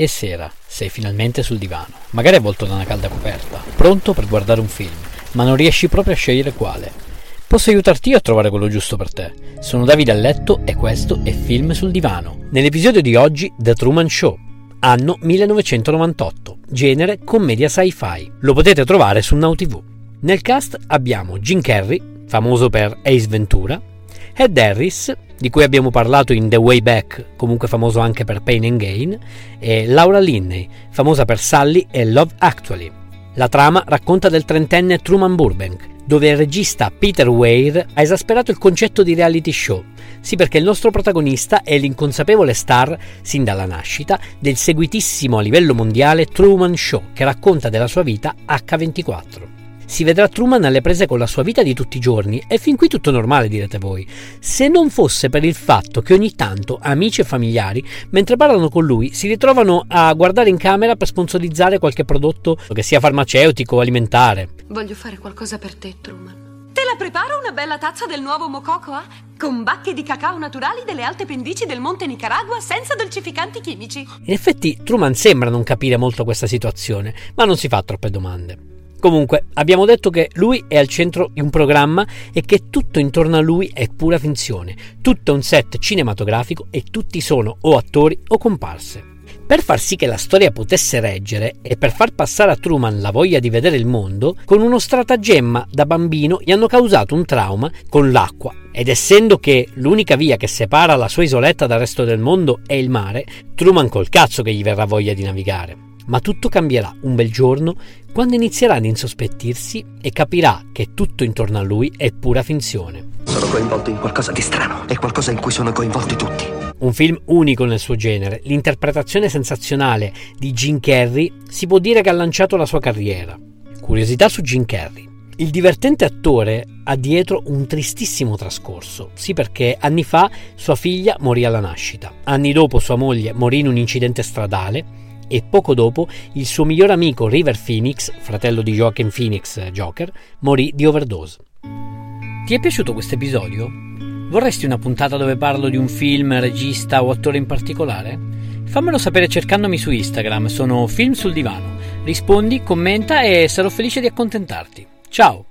E sera, sei finalmente sul divano, magari avvolto da una calda coperta, pronto per guardare un film, ma non riesci proprio a scegliere quale. Posso aiutarti io a trovare quello giusto per te? Sono Davide Alletto e questo è Film sul divano. Nell'episodio di oggi, The Truman Show, anno 1998, genere commedia sci-fi. Lo potete trovare su Now TV. Nel cast abbiamo Jim Carrey, famoso per Ace Ventura, Ed Harris, di cui abbiamo parlato in The Way Back, comunque famoso anche per Pain and Gain, e Laura Linney, famosa per Sully e Love Actually. La trama racconta del trentenne Truman Burbank, dove il regista Peter Weir ha esasperato il concetto di reality show. Sì, perché il nostro protagonista è l'inconsapevole star, sin dalla nascita, del seguitissimo a livello mondiale Truman Show, che racconta della sua vita H24. Si vedrà Truman alle prese con la sua vita di tutti i giorni e fin qui tutto normale, direte voi, se non fosse per il fatto che ogni tanto amici e familiari, mentre parlano con lui, si ritrovano a guardare in camera per sponsorizzare qualche prodotto che sia farmaceutico o alimentare. Voglio fare qualcosa per te, Truman. Te la preparo una bella tazza del nuovo Mococoa con bacche di cacao naturali delle alte pendici del Monte Nicaragua senza dolcificanti chimici. In effetti Truman sembra non capire molto questa situazione, ma non si fa troppe domande. Comunque, abbiamo detto che lui è al centro di un programma e che tutto intorno a lui è pura finzione. Tutto è un set cinematografico e tutti sono o attori o comparse. Per far sì che la storia potesse reggere e per far passare a Truman la voglia di vedere il mondo, con uno stratagemma da bambino gli hanno causato un trauma con l'acqua. Ed essendo che l'unica via che separa la sua isoletta dal resto del mondo è il mare, Truman col cazzo che gli verrà voglia di navigare. Ma tutto cambierà un bel giorno quando inizierà ad insospettirsi e capirà che tutto intorno a lui è pura finzione. Sono coinvolto in qualcosa di strano, è qualcosa in cui sono coinvolti tutti. Un film unico nel suo genere, l'interpretazione sensazionale di Jim Carrey si può dire che ha lanciato la sua carriera. Curiosità su Jim Carrey. Il divertente attore ha dietro un tristissimo trascorso, sì perché anni fa sua figlia morì alla nascita, anni dopo sua moglie morì in un incidente stradale, e poco dopo il suo miglior amico River Phoenix, fratello di Joaquin Phoenix Joker, morì di overdose. Ti è piaciuto questo episodio? Vorresti una puntata dove parlo di un film, regista o attore in particolare? Fammelo sapere cercandomi su Instagram, sono Film sul Divano. Rispondi, commenta e sarò felice di accontentarti. Ciao!